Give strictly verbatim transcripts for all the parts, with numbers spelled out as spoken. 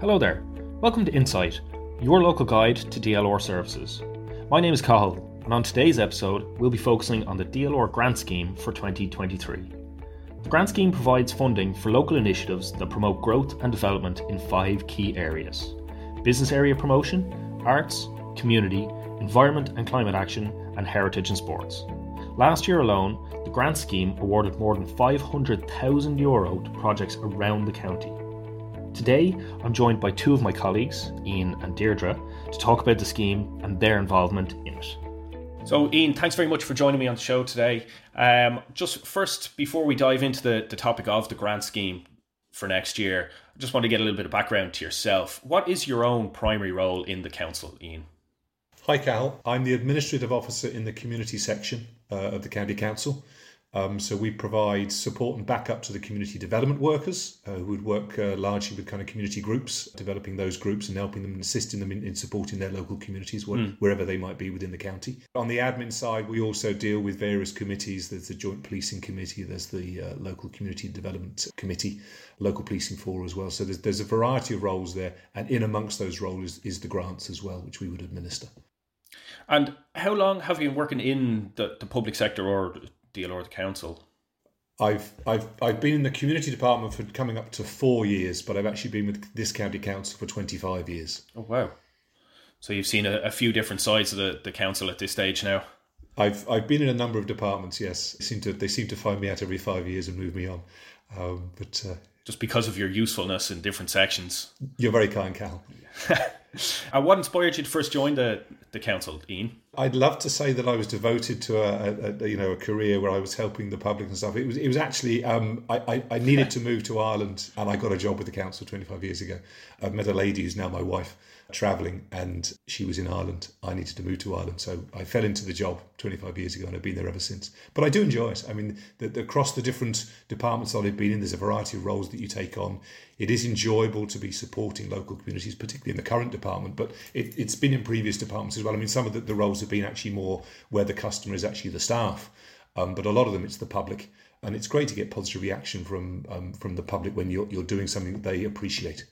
Hello there. Welcome to Insight, your local guide to D L R services. My name is Cathal, and on today's episode, we'll be focusing on the D L R Grant Scheme for twenty twenty-three. The Grant Scheme provides funding for local initiatives that promote growth and development in five key areas: business area promotion, arts, community, environment and climate action, and heritage and sports. Last year alone, the Grant Scheme awarded more than five hundred thousand euro to projects around the county. Today, I'm joined by two of my colleagues, Ian and Deirdre, to talk about the scheme and their involvement in it. So Ian, thanks very much for joining me on the show today. Um, just first, before we dive into the, the topic of the Grant Scheme for next year, I just want to get a little bit of background to yourself. What is your own primary role in the council, Ian? Hi Cal, I'm the administrative officer in the community section uh, of the County Council. Um, so we provide support and backup to the community development workers uh, who would work uh, largely with kind of community groups, developing those groups and helping them and assisting them in, in supporting their local communities where, mm. wherever they might be within the county. On the admin side, we also deal with various committees. There's the Joint Policing Committee, there's the uh, Local Community Development Committee, Local Policing Forum as well. So there's, there's a variety of roles there, and in amongst those roles is, is the grants as well, which we would administer. And how long have you been working in the, the public sector or D L R, the council? I've I've I've been in the community department for coming up to four years, but I've actually been with this county council for twenty-five years. Oh wow! So you've seen a, a few different sides of the, the council at this stage now. I've I've been in a number of departments. Yes, they seem to they seem to find me out every five years and move me on, um, but uh, just because of your usefulness in different sections. You're very kind, Cal. And what inspired you to first join the, the council, Ian? I'd love to say that I was devoted to a, a, a you know a career where I was helping the public and stuff. It was it was actually um, I, I, I needed to move to Ireland, and I got a job with the council twenty-five years ago. I met a lady who's now my wife, travelling, and she was in Ireland. I needed to move to Ireland, so I fell into the job twenty-five years ago, and I've been there ever since. But I do enjoy it. I mean, the, the, across the different departments that I've been in, there's a variety of roles that you take on. It is enjoyable to be supporting local communities, particularly in the current department, but it, it's been in previous departments as well. I mean, some of the, the roles have been actually more where the customer is actually the staff, um, but a lot of them it's the public, and it's great to get positive reaction from um, from the public when you're you're doing something that they appreciate.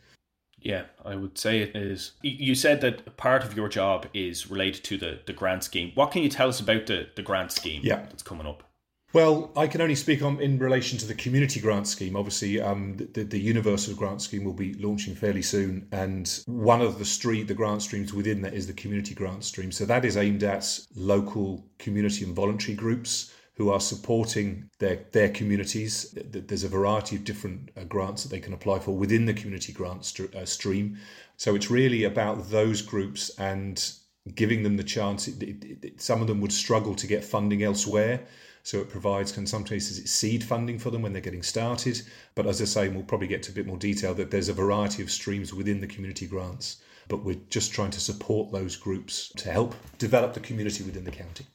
Yeah, I would say it is. You said that part of your job is related to the, the grant scheme. What can you tell us about the, the grant scheme yeah. that's coming up? Well, I can only speak on in relation to the community grant scheme. Obviously, um, the, the universal grant scheme will be launching fairly soon. And one of the stream, the grant streams within that is the community grant stream. So that is aimed at local community and voluntary groups who are supporting their, their communities. There's a variety of different grants that they can apply for within the community grant stream. So it's really about those groups and giving them the chance. It, it, it, some of them would struggle to get funding elsewhere. So it provides, in some cases, it's seed funding for them when they're getting started. But as I say, and we'll probably get to a bit more detail, that there's a variety of streams within the community grants. But we're just trying to support those groups to help develop the community within the county.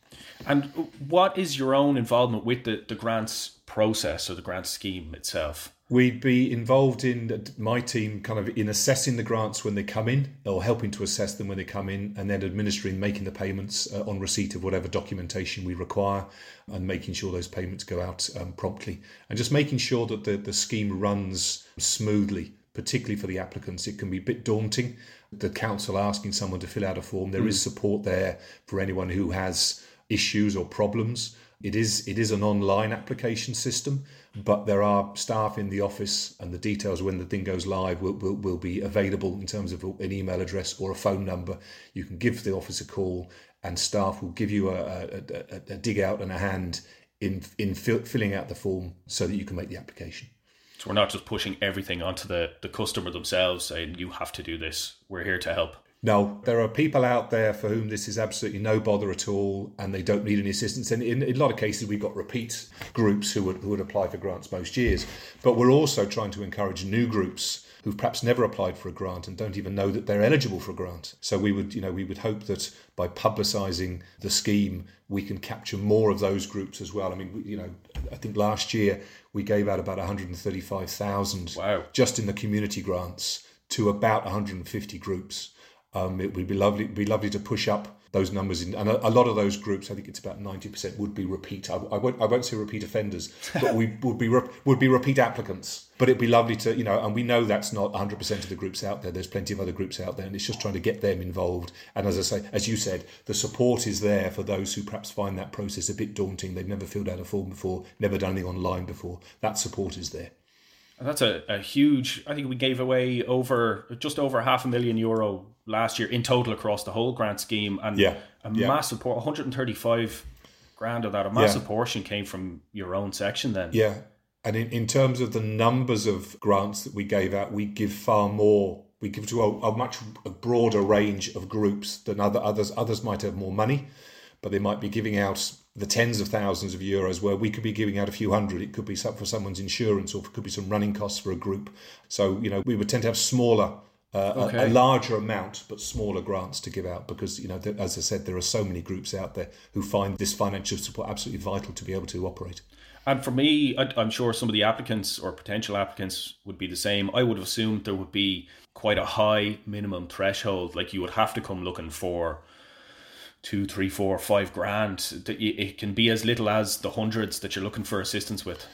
And what is your own involvement with the, the grants process or the grant scheme itself? We'd be involved in, my team, kind of in assessing the grants when they come in or helping to assess them when they come in, and then administering, making the payments uh, on receipt of whatever documentation we require and making sure those payments go out um, promptly and just making sure that the, the scheme runs smoothly, particularly for the applicants. It can be a bit daunting. The council asking someone to fill out a form, there mm. is support there for anyone who has issues or problems. It is it is an online application system, but there are staff in the office, and the details when the thing goes live will, will, will be available in terms of an email address or a phone number. You can give the office a call and staff will give you a, a, a, a dig out and a hand in, in fill, filling out the form so that you can make the application. So we're not just pushing everything onto the, the customer themselves saying, you have to do this, we're here to help. No, there are people out there for whom this is absolutely no bother at all and they don't need any assistance. And in, in a lot of cases, we've got repeat groups who would, who would apply for grants most years. But we're also trying to encourage new groups who've perhaps never applied for a grant and don't even know that they're eligible for a grant. So we would, you know, we would hope that by publicising the scheme, we can capture more of those groups as well. I mean, you know, I think last year we gave out about one hundred thirty-five thousand wow. just in the community grants to about one hundred fifty groups. Um, it would be lovely. It'd be lovely to push up those numbers in, and a, a lot of those groups, I think it's about ninety percent, would be repeat. I, I won't, I won't say repeat offenders, but we would be re, would be repeat applicants. But it'd be lovely to, you know, and we know that's not one hundred percent of the groups out there. There's plenty of other groups out there, and it's just trying to get them involved. And as I say, as you said, the support is there for those who perhaps find that process a bit daunting. They've never filled out a form before, never done anything online before. That support is there. And that's a, a huge, I think we gave away over, just over half a million euro last year in total across the whole grant scheme. And yeah, a yeah. massive portion, one hundred thirty-five grand of that, a massive yeah. portion came from your own section then. Yeah. And in, in terms of the numbers of grants that we gave out, we give far more. We give to a, a much broader range of groups than other others. Others might have more money, but they might be giving out the tens of thousands of euros, where we could be giving out a few hundred. It could be for someone's insurance, or it could be some running costs for a group. So, you know, we would tend to have smaller, uh, okay. a, a larger amount, but smaller grants to give out because, you know, th- as I said, there are so many groups out there who find this financial support absolutely vital to be able to operate. And for me, I'm sure some of the applicants or potential applicants would be the same. I would have assumed there would be quite a high minimum threshold. Like you would have to come looking for two, three, four, five grand. It can be as little as the hundreds that you're looking for assistance with.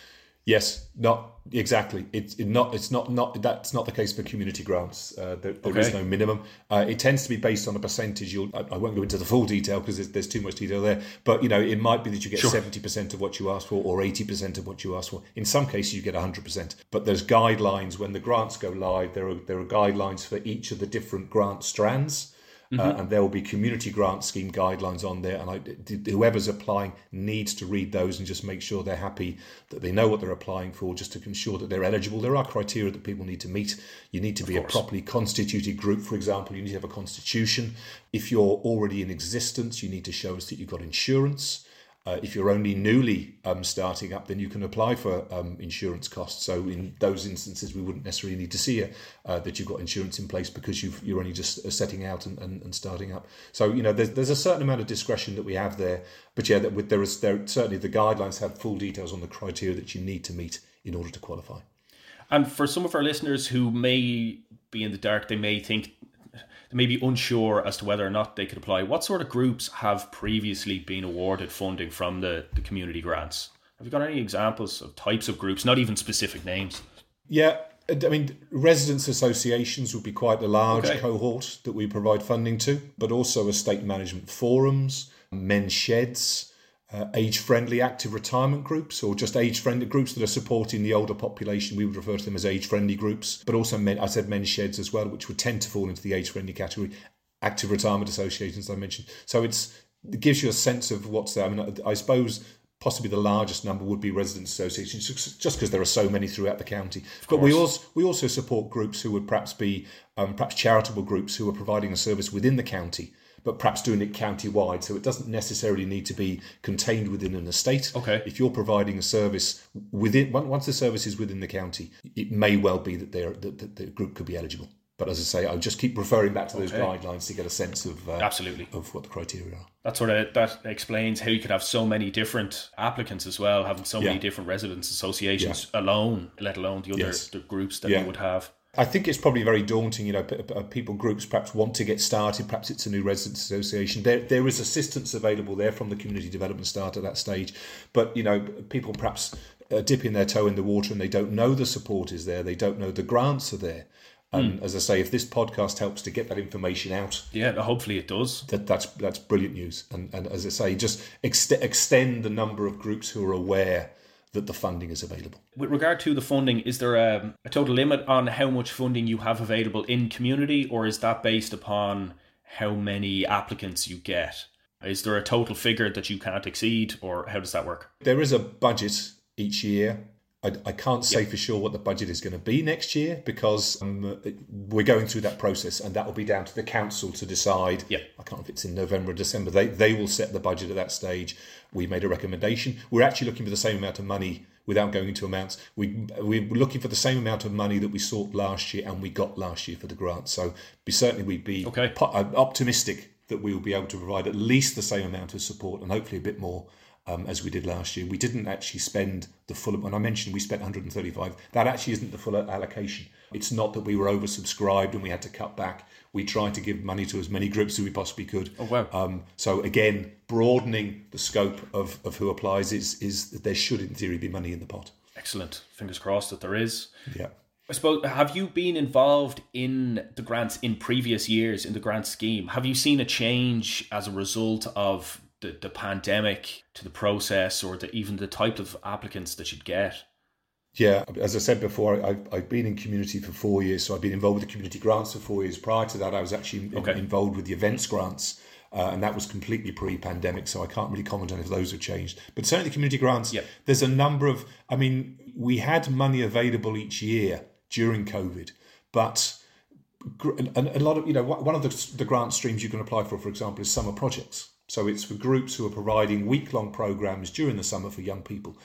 Yes, not exactly. It's it not. It's not. Not that's not the case for community grants. Uh, there there okay. is no minimum. Uh, it tends to be based on a percentage. You'll. I, I won't go into the full detail because there's, there's too much detail there. But you know, it might be that you get seventy sure. percent of what you ask for, or eighty percent of what you ask for. In some cases, you get a hundred percent. But there's guidelines when the grants go live. There are there are guidelines for each of the different grant strands. Mm-hmm. Uh, and there will be community grant scheme guidelines on there, and I, d- whoever's applying needs to read those and just make sure they're happy, that they know what they're applying for, just to ensure that they're eligible. There are criteria that people need to meet. You need to be a properly constituted group, for example. You need to have a constitution. If you're already in existence, you need to show us that you've got insurance. Uh, if you're only newly um, starting up, then you can apply for um, insurance costs. So in those instances, we wouldn't necessarily need to see a, uh, that you've got insurance in place because you've, you're only just setting out and, and, and starting up. So, you know, there's, there's a certain amount of discretion that we have there. But yeah, that with, there is there certainly the guidelines have full details on the criteria that you need to meet in order to qualify. And for some of our listeners who may be in the dark, they may think, they may be unsure as to whether or not they could apply. What sort of groups have previously been awarded funding from the, the community grants? Have you got any examples of types of groups, not even specific names? Yeah, I mean, residents' associations would be quite a large okay. cohort that we provide funding to, but also estate management forums, men's sheds, uh, age-friendly active retirement groups, or just age-friendly groups that are supporting the older population. We would refer to them as age-friendly groups, but also men, I said men's sheds as well, which would tend to fall into the age-friendly category. Active retirement associations, I mentioned. So it's it gives you a sense of what's there. I mean, I, I suppose possibly the largest number would be residents' associations, just because there are so many throughout the county. But we also we also support groups who would perhaps be um, perhaps charitable groups who are providing a service within the county, but perhaps doing it county-wide. So it doesn't necessarily need to be contained within an estate. Okay. If you're providing a service within, once the service is within the county, it may well be that, they're, that, that the group could be eligible. But as I say, I'll just keep referring back to those okay. guidelines to get a sense of uh, absolutely of what the criteria are. That sort of that explains how you could have so many different applicants as well, having so yeah. many different residents' associations yeah. alone, let alone the other yes. the groups that yeah. you would have. I think it's probably very daunting, you know, people, groups perhaps want to get started, perhaps it's a new residents association. There, there is assistance available there from the community development start at that stage. But, you know, people perhaps are dipping their toe in the water and they don't know the support is there. They don't know the grants are there. And mm. as I say, if this podcast helps to get that information out, yeah, hopefully it does. That, that's that's brilliant news. And, and as I say, just ex- extend the number of groups who are aware that the funding is available. With regard to the funding, is there a, a total limit on how much funding you have available in community, or is that based upon how many applicants you get? Is there a total figure that you can't exceed, or how does that work? There is a budget each year. I, I can't say yep. for sure what the budget is going to be next year because um, we're going through that process, and that will be down to the council to decide. Yep. I can't know if it's in November or December. They they will set the budget at that stage. We made a recommendation. We're actually looking for the same amount of money without going into amounts. We, we're looking for the same amount of money that we sought last year and we got last year for the grant. So be, certainly we'd be okay. po- optimistic that we will be able to provide at least the same amount of support and hopefully a bit more um, as we did last year. We didn't actually spend the full, and I mentioned we spent one hundred thirty-five. That actually isn't the full allocation. It's not that we were oversubscribed and we had to cut back. We tried to give money to as many groups as we possibly could. Oh, wow. Um, so again, broadening the scope of, of who applies is, is that there should, in theory, be money in the pot. Excellent. Fingers crossed that there is. Yeah. I suppose, have you been involved in the grants in previous years, in the grant scheme? Have you seen a change as a result of the, the pandemic to the process or the, even the type of applicants that you'd get? Yeah, as I said before, I've, I've been in community for four years, so I've been involved with the community grants for four years. Prior to that, I was actually okay. in, involved with the events grants, uh, and that was completely pre-pandemic, so I can't really comment on if those have changed. But certainly the community grants, yep. There's a number of... I mean, we had money available each year during COVID, but a, a lot of, you know, one of the, the grant streams you can apply for, for example, is summer projects. So it's for groups who are providing week-long programs during the summer for young people.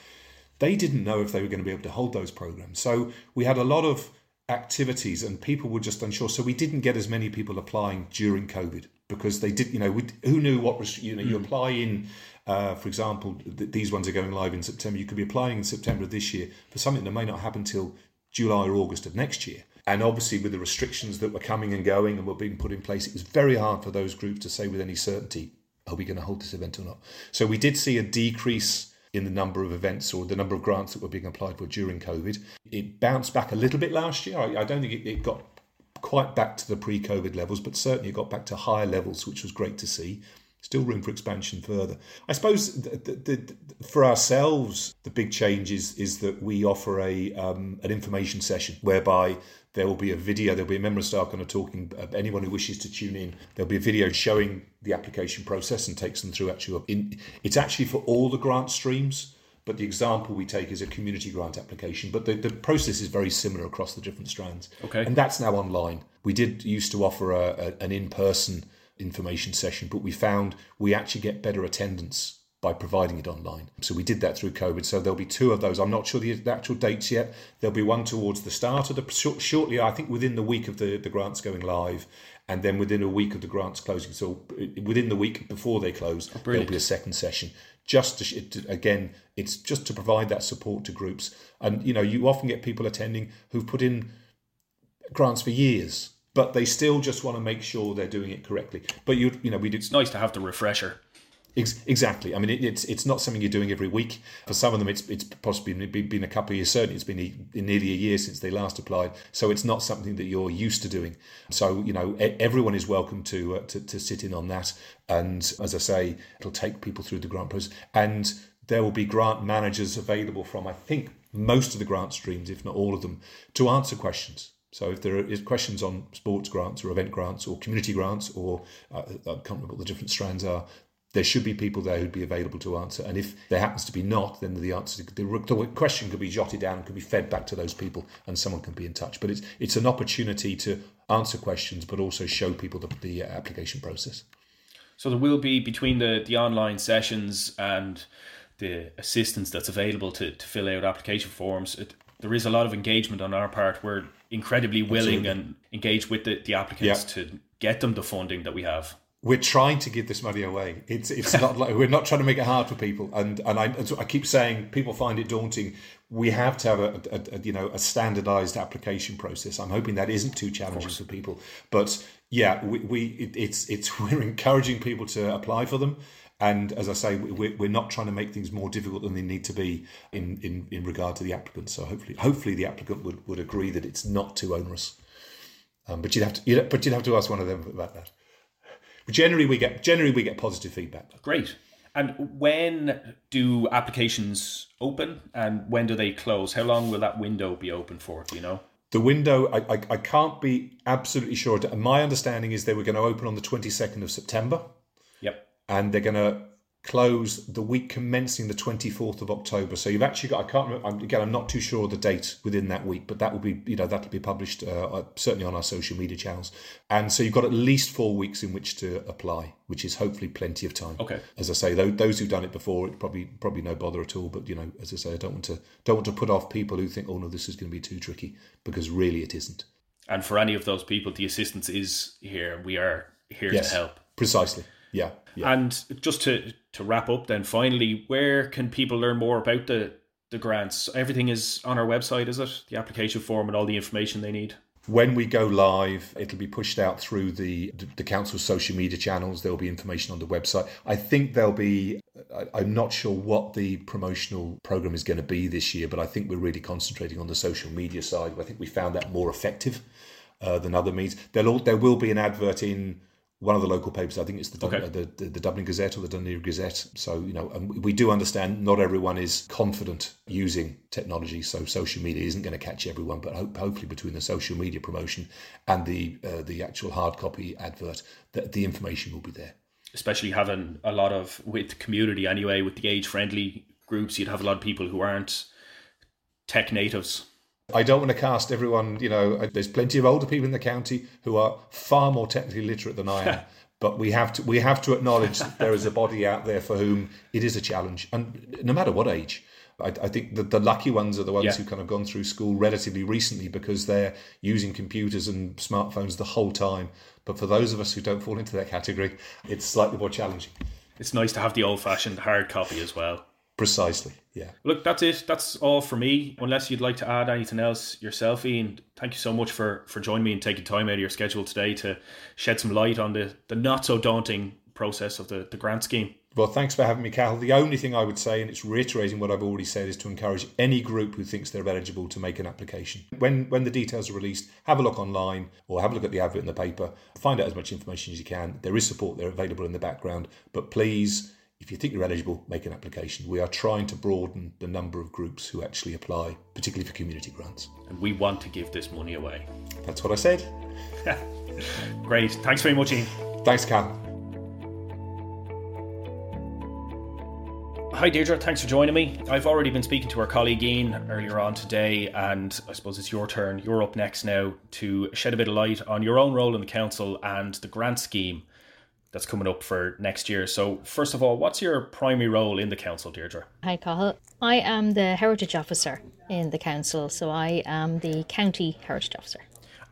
They didn't know if they were going to be able to hold those programs. So we had a lot of activities and people were just unsure. So we didn't get as many people applying during COVID because they did, you know, we, who knew what was, you know, you apply in, uh, for example, th- these ones are going live in September. You could be applying in September of this year for something that may not happen till July or August of next year. And obviously with the restrictions that were coming and going and were being put in place, it was very hard for those groups to say with any certainty, are we going to hold this event or not? So we did see a decrease in the number of events or the number of grants that were being applied for during COVID. It bounced back a little bit last year. I, I don't think it, it got quite back to the pre-COVID levels, but certainly it got back to higher levels, which was great to see. Still room for expansion further. I suppose the, the, the, for ourselves, the big change is, is that we offer a um, an information session whereby there will be a video, there'll be a member of staff kind of talking, uh, anyone who wishes to tune in, there'll be a video showing the application process and takes them through actually. In, it's actually for all the grant streams, but the example we take is a community grant application, but the, the process is very similar across the different strands. Okay. And that's now online. We did used to offer a, a, an in-person information session, but we found we actually get better attendance by providing it online. So we did that through COVID. So there'll be two of those. I'm not sure the actual dates yet. There'll be one towards the start of the shortly, I think within the week of the, the grants going live, and then within a week of the grants closing. So within the week before they close, oh, there'll be a second session. Just to, again, it's just to provide that support to groups. And you know, you often get people attending who've put in grants for years, but they still just want to make sure they're doing it correctly. But you, you know, we do. It's nice to have the refresher. Exactly. I mean, it, it's it's not something you're doing every week. For some of them, it's it's possibly been a couple of years. Certainly, it's been a, nearly a year since they last applied. So it's not something that you're used to doing. So, you know, everyone is welcome to, uh, to, to sit in on that. And as I say, it'll take people through the grant process. And there will be grant managers available from, I think, most of the grant streams, if not all of them, to answer questions. So if there are questions on sports grants or event grants or community grants or uh, I can't remember what the different strands are, there should be people there who'd be available to answer. And if there happens to be not, then the answer, the question could be jotted down, could be fed back to those people, and someone can be in touch. But it's it's an opportunity to answer questions, but also show people the, the application process. So there will be, between the, the online sessions and the assistance that's available to, to fill out application forms, it, there is a lot of engagement on our part. We're incredibly willing Absolutely. and engaged with the, the applicants yeah. to get them the funding that we have. We're trying to give this money away. It's it's not like we're not trying to make it hard for people. And and I I keep saying people find it daunting. We have to have a, a, a you know a standardised application process. I'm hoping that isn't too challenging for people. But yeah, we, we it, it's it's we're encouraging people to apply for them. And as I say, we're we're not trying to make things more difficult than they need to be in in, in regard to the applicant. So hopefully hopefully the applicant would, would agree that it's not too onerous. Um, but you'd have to you'd, but you'd have to ask one of them about that. Generally, we get generally we get positive feedback. Great. And when do applications open and when do they close? How long will that window be open for, do you know? The window, I I, I can't be absolutely sure. My understanding is they were going to open on the twenty-second of September. Yep. And they're going to close the week commencing the twenty-fourth of October. So you've actually got, I can't remember, again, I'm not too sure of the date within that week, but that will be, you know, that'll be published uh, certainly on our social media channels. And so you've got at least four weeks in which to apply, which is hopefully plenty of time. Okay. As I say, those, those who've done it before, it's probably probably no bother at all. But, you know, as I say, I don't want to don't want to put off people who think, oh, no, this is going to be too tricky, because really it isn't. And for any of those people, the assistance is here. We are here yes, to help. Precisely. Yeah, yeah. And just to, to wrap up then, finally, where can people learn more about the, the grants? Everything is on our website, is it? The application form and all the information they need? When we go live, it'll be pushed out through the the council's social media channels. There'll be information on the website. I think there'll be, I, I'm not sure what the promotional programme is going to be this year, but I think we're really concentrating on the social media side. I think we found that more effective uh, than other means. There'll all, there will be an advert in one of the local papers. I think it's the, okay. uh, the, the, the Dublin Gazette or the Dunear Gazette. So, you know, and we do understand not everyone is confident using technology. So social media isn't going to catch everyone, but hope, hopefully between the social media promotion and the uh, the actual hard copy advert, the, the information will be there. Especially having a lot of, with community anyway, with the age-friendly groups, you'd have a lot of people who aren't tech natives. I don't want to cast everyone, you know, there's plenty of older people in the county who are far more technically literate than I am, but we have to we have to acknowledge that there is a body out there for whom it is a challenge, and no matter what age. I, I think that the lucky ones are the ones yeah. who kind of gone through school relatively recently because they're using computers and smartphones the whole time. But for those of us who don't fall into that category, it's slightly more challenging. It's nice to have the old-fashioned hard copy as well. Precisely, yeah. Look, that's it. That's all for me. Unless you'd like to add anything else yourself, Ian, thank you so much for, for joining me and taking time out of your schedule today to shed some light on the, the not-so-daunting process of the, the grant scheme. Well, thanks for having me, Cathal. The only thing I would say, and it's reiterating what I've already said, is to encourage any group who thinks they're eligible to make an application. When when the details are released, have a look online or have a look at the advert in the paper. Find out as much information as you can. There is support there available in the background, but please, if you think you're eligible, make an application. We are trying to broaden the number of groups who actually apply, particularly for community grants. And we want to give this money away. That's what I said. Great. Thanks very much, Ian. Thanks, Cal. Hi, Deirdre. Thanks for joining me. I've already been speaking to our colleague Ian earlier on today, and I suppose it's your turn. You're up next now to shed a bit of light on your own role in the council and the grant scheme that's coming up for next year. So first of all, what's your primary role in the council, Deirdre? Hi, Cathal. I am the heritage officer in the council, so I am the county heritage officer.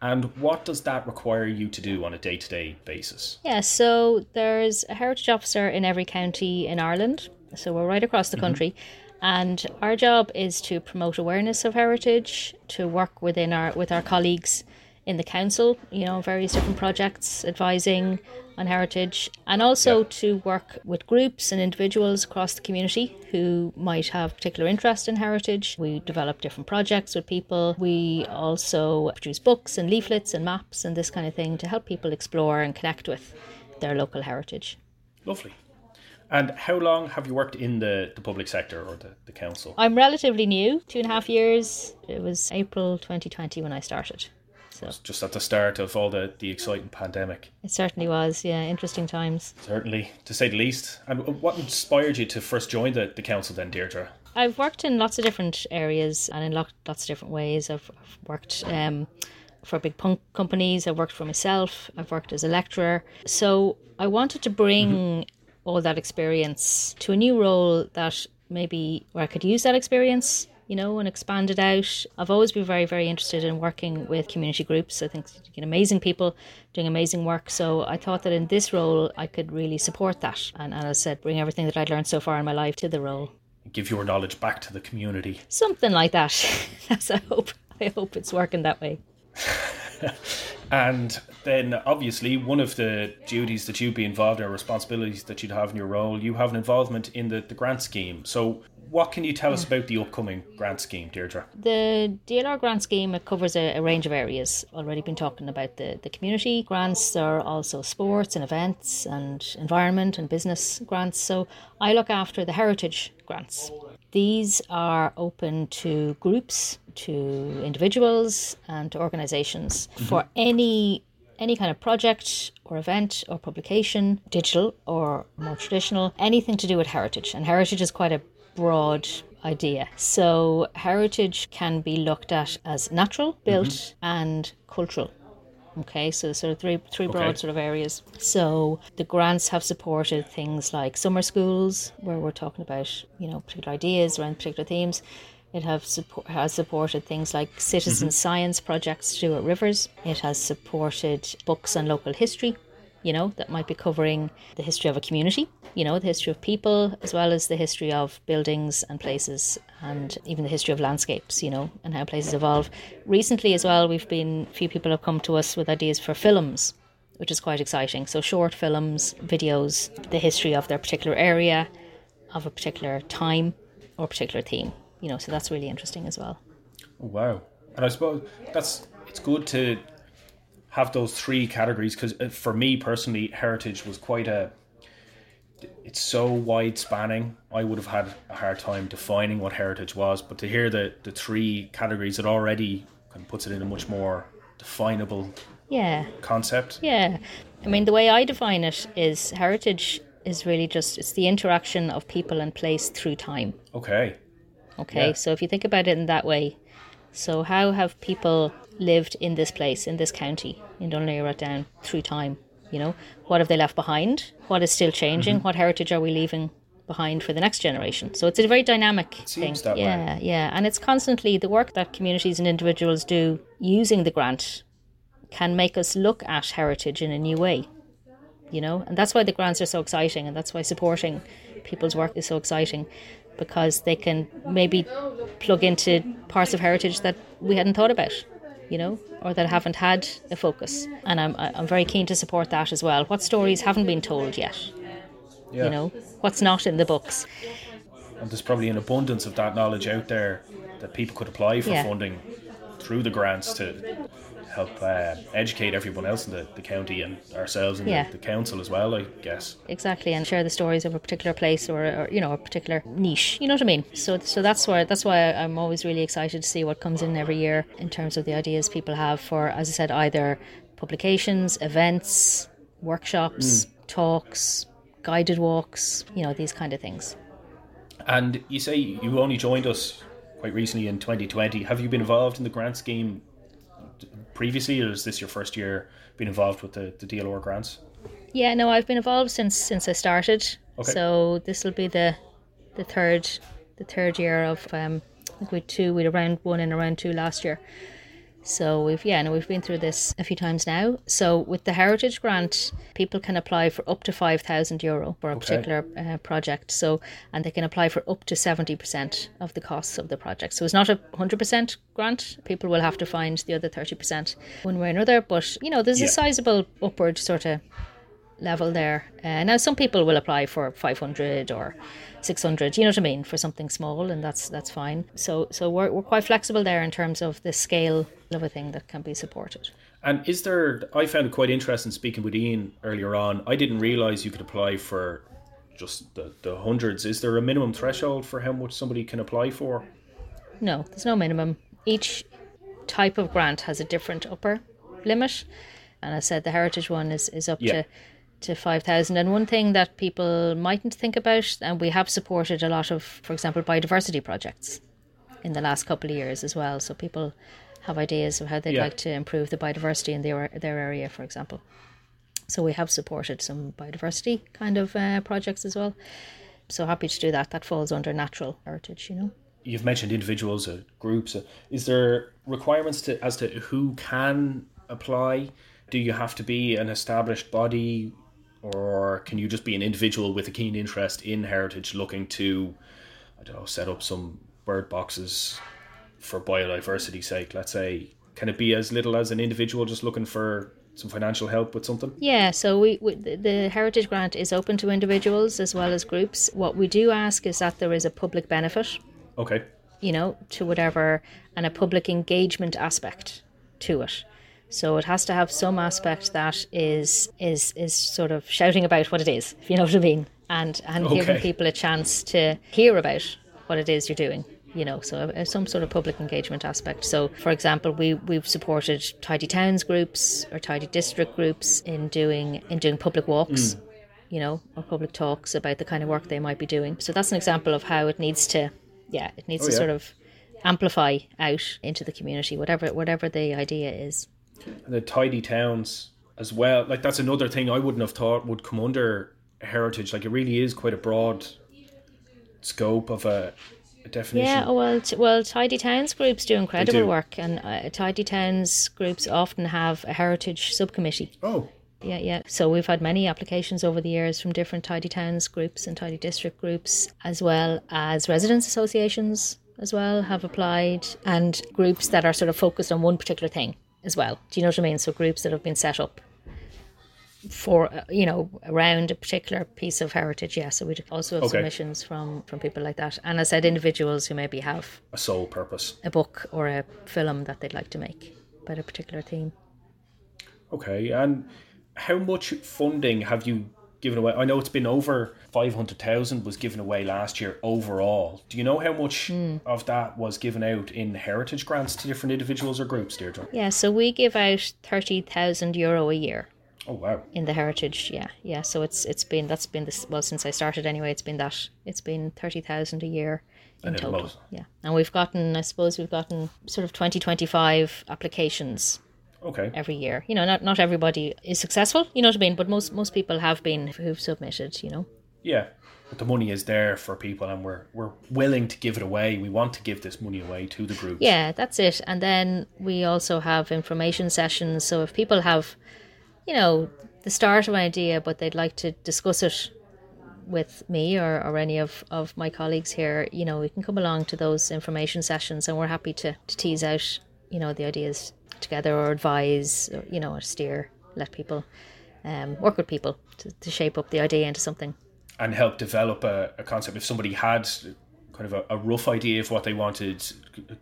And what does that require you to do on a day-to-day basis? Yeah, so there's a heritage officer in every county in Ireland, so we're right across the country. Mm-hmm. And our job is to promote awareness of heritage, to work within our with our colleagues in the council, you know, various different projects, advising on heritage, and also yeah. to work with groups and individuals across the community who might have particular interest in heritage. We develop different projects with people. We also produce books and leaflets and maps and this kind of thing to help people explore and connect with their local heritage. Lovely. And how long have you worked in the, the public sector or the, the council? I'm relatively new, two and a half years. It was April twenty twenty when I started. So. Just at the start of all the, the exciting pandemic. It certainly was, yeah, interesting times. Certainly, to say the least. And what inspired you to first join the, the council then, Deirdre? I've worked in lots of different areas and in lots of different ways. I've, I've worked um, for big punk companies, I've worked for myself, I've worked as a lecturer. So I wanted to bring mm-hmm. all that experience to a new role that maybe where I could use that experience, you know, and expand it out. I've always been very, very interested in working with community groups. I think amazing people doing amazing work. So I thought that in this role, I could really support that. And, and as I said, bring everything that I'd learned so far in my life to the role. Give your knowledge back to the community. Something like that. That's, I hope. I hope it's working that way. And then obviously one of the duties that you'd be involved in or responsibilities that you'd have in your role, you have an involvement in the, the grant scheme. So what can you tell us about the upcoming grant scheme, Deirdre? The D L R Grant Scheme, it covers a, a range of areas. Already been talking about the, the community grants. There are also sports and events and environment and business grants. So I look after the heritage grants. These are open to groups, to individuals and to organisations mm-hmm. for any any kind of project or event or publication, digital or more traditional, anything to do with heritage. And heritage is quite a broad idea. So heritage can be looked at as natural, built mm-hmm. and cultural. Okay, so sort of three three broad okay. sort of areas. So the grants have supported things like summer schools, where we're talking about, you know, particular ideas around particular themes. It have support, has supported things like citizen mm-hmm. science projects to do at rivers. It has supported books on local history you know, that might be covering the history of a community, you know, the history of people, as well as the history of buildings and places, and even the history of landscapes, you know, and how places evolve. Recently as well, we've been, a few people have come to us with ideas for films, which is quite exciting. So short films, videos, the history of their particular area, of a particular time or particular theme, you know, so that's really interesting as well. Oh, wow. And I suppose that's, it's good to have those three categories, because for me personally, heritage was quite a, it's so wide spanning. I would have had a hard time defining what heritage was, but to hear the, the three categories, it already kind of puts it in a much more definable yeah. concept. Yeah. I mean, the way I define it is heritage is really just, it's the interaction of people and place through time. Okay. Okay. Yeah. So if you think about it in that way, so how have people lived in this place, in this county, in Dún Laoghaire-Rathdown, through time? You know, what have they left behind? What is still changing? Mm-hmm. What heritage are we leaving behind for the next generation? So it's a very dynamic it thing. Seems that yeah, way. yeah, and it's constantly the work that communities and individuals do using the grant can make us look at heritage in a new way. You know, and that's why the grants are so exciting, and that's why supporting people's work is so exciting, because they can maybe plug into parts of heritage that we hadn't thought about, you know, or that haven't had a focus. And I'm I'm very keen to support that as well. What stories haven't been told yet? Yeah. You know, what's not in the books? And there's probably an abundance of that knowledge out there that people could apply for yeah. funding through the grants to help uh, educate everyone else in the, the county and ourselves in yeah. the, the council as well, I guess. Exactly, and share the stories of a particular place or, or you know, a particular niche, you know what I mean? So so that's where that's why I'm always really excited to see what comes in every year in terms of the ideas people have for, as I said, either publications, events, workshops, mm. talks, guided walks, you know, these kind of things. And you say you only joined us quite recently in twenty twenty. Have you been involved in the grant scheme previously, or is this your first year being involved with the, the D L R grants? Yeah, no, I've been involved since since I started. Okay. So this will be the the third the third year of um I think we had two we had around one and around two last year. So we've yeah, no, we've been through this a few times now. So with the Heritage Grant, people can apply for up to five thousand euro for a okay. particular uh, project. So and they can apply for up to seventy percent of the costs of the project. So it's not a hundred percent grant. People will have to find the other thirty percent one way or another. But you know, there's yeah. a sizable upward sort of level there. Uh, now some people will apply for five hundred or six hundred, you know what I mean, for something small, and that's that's fine. So so we're we're quite flexible there in terms of the scale of a thing that can be supported. And is there, I found it quite interesting speaking with Ian earlier on, I didn't realise you could apply for just the, the hundreds. Is there a minimum threshold for how much somebody can apply for? No, there's no minimum. Each type of grant has a different upper limit, and I said the heritage one is, is up yeah. to to five thousand. And one thing that people mightn't think about, and we have supported a lot of, for example, biodiversity projects in the last couple of years as well, so people have ideas of how they'd yeah. like to improve the biodiversity in their their area, for example. So we have supported some biodiversity kind of uh, projects as well. So happy to do that. That falls under natural heritage, you know. You've mentioned individuals, uh, groups. Is there requirements to as to who can apply? Do you have to be an established body, or can you just be an individual with a keen interest in heritage looking to, I don't know, set up some bird boxes for biodiversity's sake, let's say? Can it be as little as an individual just looking for some financial help with something? Yeah, so we, we the Heritage Grant is open to individuals as well as groups. What we do ask is that there is a public benefit. Okay. You know, to whatever, and a public engagement aspect to it. So it has to have some aspect that is is is sort of shouting about what it is, if you know what I mean, and, and okay. giving people a chance to hear about what it is you're doing. You know, so some sort of public engagement aspect. So, for example, we, we've supported tidy towns groups or tidy district groups in doing in doing public walks, mm. you know, or public talks about the kind of work they might be doing. So that's an example of how it needs to, yeah, it needs oh, to yeah. sort of amplify out into the community, whatever whatever the idea is. And the tidy towns as well, like that's another thing I wouldn't have thought would come under heritage. Like it really is quite a broad scope of a... definition. Yeah, well, t- well, tidy towns groups do incredible do. work, and uh, tidy towns groups often have a heritage subcommittee. Oh, Yeah, yeah. So we've had many applications over the years from different tidy towns groups and tidy district groups, as well as residents associations as well have applied, and groups that are sort of focused on one particular thing as well. Do you know what I mean? So groups that have been set up for, you know, around a particular piece of heritage. Yeah, so we also have okay. submissions from, from people like that. And I said individuals who maybe have a sole purpose, a book or a film that they'd like to make about a particular theme. Okay, and how much funding have you given away? I know it's been over five hundred thousand was given away last year overall. Do you know how much mm. of that was given out in heritage grants to different individuals or groups, Deirdre? Yeah, so we give out thirty thousand euro a year. Oh wow! In the heritage, yeah, yeah. So it's it's been that's been this well since I started anyway. It's been that it's been thirty thousand a year in total. Loads. Yeah, and we've gotten I suppose we've gotten sort of twenty twenty five applications. Okay. Every year, you know, not not everybody is successful, you know what I mean, but most most people have been who've submitted, you know. Yeah, but the money is there for people, and we're we're willing to give it away. We want to give this money away to the groups. Yeah, that's it. And then we also have information sessions. So if people have, you know, the start of an idea, but they'd like to discuss it with me or, or any of, of my colleagues here, you know, we can come along to those information sessions, and we're happy to, to tease out, you know, the ideas together or advise, or, you know, or steer, let people um, work with people to, to shape up the idea into something. And help develop a, a concept. If somebody had kind of a, a rough idea of what they wanted,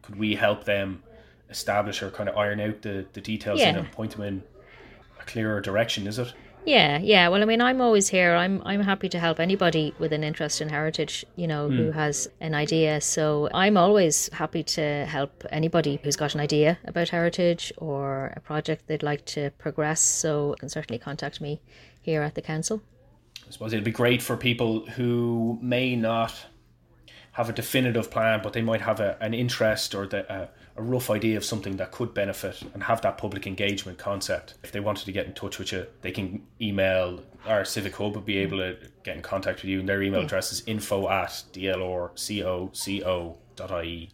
could we help them establish or kind of iron out the, the details yeah. and point them in a clearer direction, is it? Yeah, yeah. Well, I mean, I'm always here. I'm I'm happy to help anybody with an interest in heritage, you know, mm. who has an idea. So I'm always happy to help anybody who's got an idea about heritage or a project they'd like to progress. So you can certainly contact me here at the council. I suppose it'd be great for people who may not have a definitive plan, but they might have a, an interest or the, uh, a rough idea of something that could benefit, and have that public engagement concept. If they wanted to get in touch with you, they can email our Civic Hub and be able to get in contact with you, and their email address is info at d l r c o c o dot i e.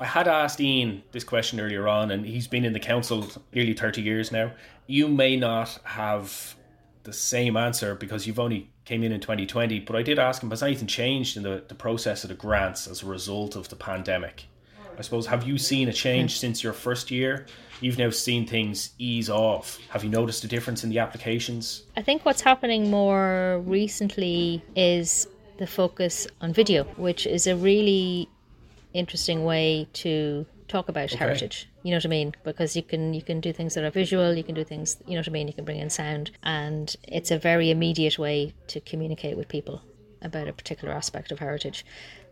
I had asked Ian this question earlier on, and he's been in the council nearly thirty years now. You may not have the same answer because you've only came in in twenty twenty, but I did ask him, has anything changed in the, the process of the grants as a result of the pandemic? I suppose, have you seen a change since your first year? You've now seen things ease off. Have you noticed a difference in the applications? I think what's happening more recently is the focus on video, which is a really interesting way to talk about okay. heritage, you know what I mean, because you can you can do things that are visual, you can do things, you know what I mean, you can bring in sound, and it's a very immediate way to communicate with people about a particular aspect of heritage.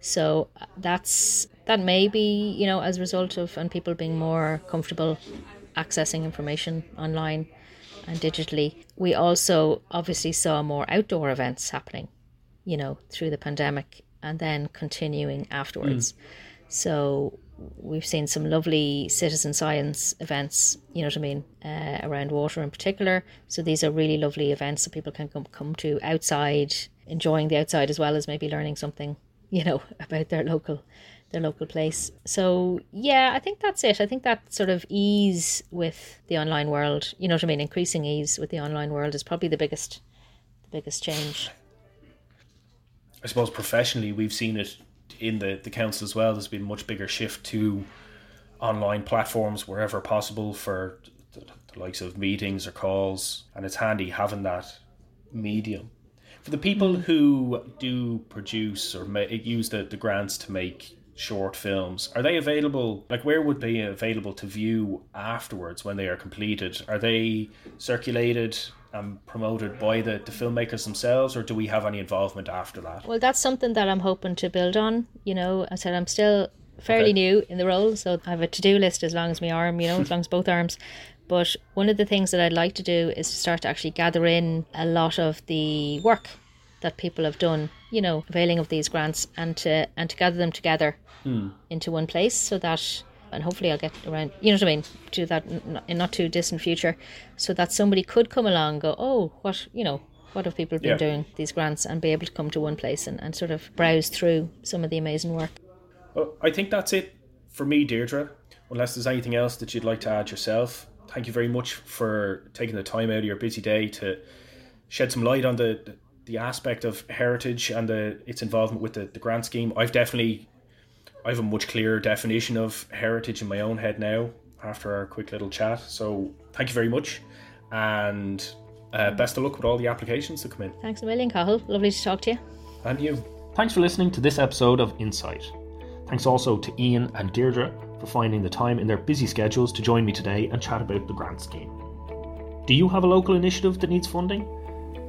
So that's that may be, you know, as a result of and people being more comfortable accessing information online and digitally. We also obviously saw more outdoor events happening, you know, through the pandemic and then continuing afterwards. Mm. So we've seen some lovely citizen science events, you know what I mean, uh, around water in particular. So these are really lovely events that people can come, come to outside, enjoying the outside as well as maybe learning something, you know, about their local their local place. So, yeah, I think that's it. I think that sort of ease with the online world, you know what I mean, increasing ease with the online world is probably the biggest the biggest change. I suppose professionally we've seen it in the, the council as well. There's been a much bigger shift to online platforms wherever possible for the, the likes of meetings or calls, and it's handy having that medium. For the people who do produce or ma- use the, the grants to make short films, are they available, like where would they be available to view afterwards when they are completed? Are they circulated and promoted by the, the filmmakers themselves, or do we have any involvement after that? Well, that's something that I'm hoping to build on. You know, I said I'm still fairly okay. new in the role, so I have a to-do list as long as my arm, you know, as long as both arms. But one of the things that I'd like to do is to start to actually gather in a lot of the work that people have done, you know, availing of these grants, and to and to gather them together mm. into one place, so that, and hopefully I'll get around, you know what I mean, do that in not too distant future, so that somebody could come along and go, oh, what, you know, what have people been yeah. doing, these grants, and be able to come to one place and, and sort of browse through some of the amazing work. Well, I think that's it for me, Deirdre, unless there's anything else that you'd like to add yourself. thank you very much for taking the time out of your busy day to shed some light on the the aspect of heritage and the its involvement with the, the grant scheme. I've definitely, I have a much clearer definition of heritage in my own head now after our quick little chat. So thank you very much, and uh, best of luck with all the applications that come in. Thanks a million, Cathal. Lovely to talk to you. And you. Thanks for listening to this episode of Insight. Thanks also to Ian and Deirdre for finding the time in their busy schedules to join me today and chat about the grant scheme. Do you have a local initiative that needs funding?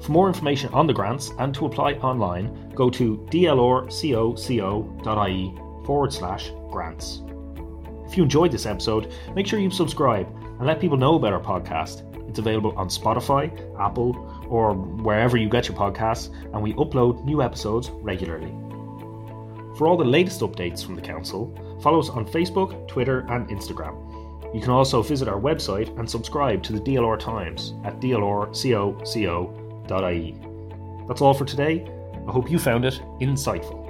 For more information on the grants and to apply online, go to dlrcoco.ie forward slash grants. If you enjoyed this episode, make sure you subscribe and let people know about our podcast. It's available on Spotify, Apple, or wherever you get your podcasts, and we upload new episodes regularly. For all the latest updates from the Council, follow us on Facebook, Twitter, and Instagram. You can also visit our website and subscribe to the D L R Times at d l r coco dot i e. That's all for today. I hope you found it insightful.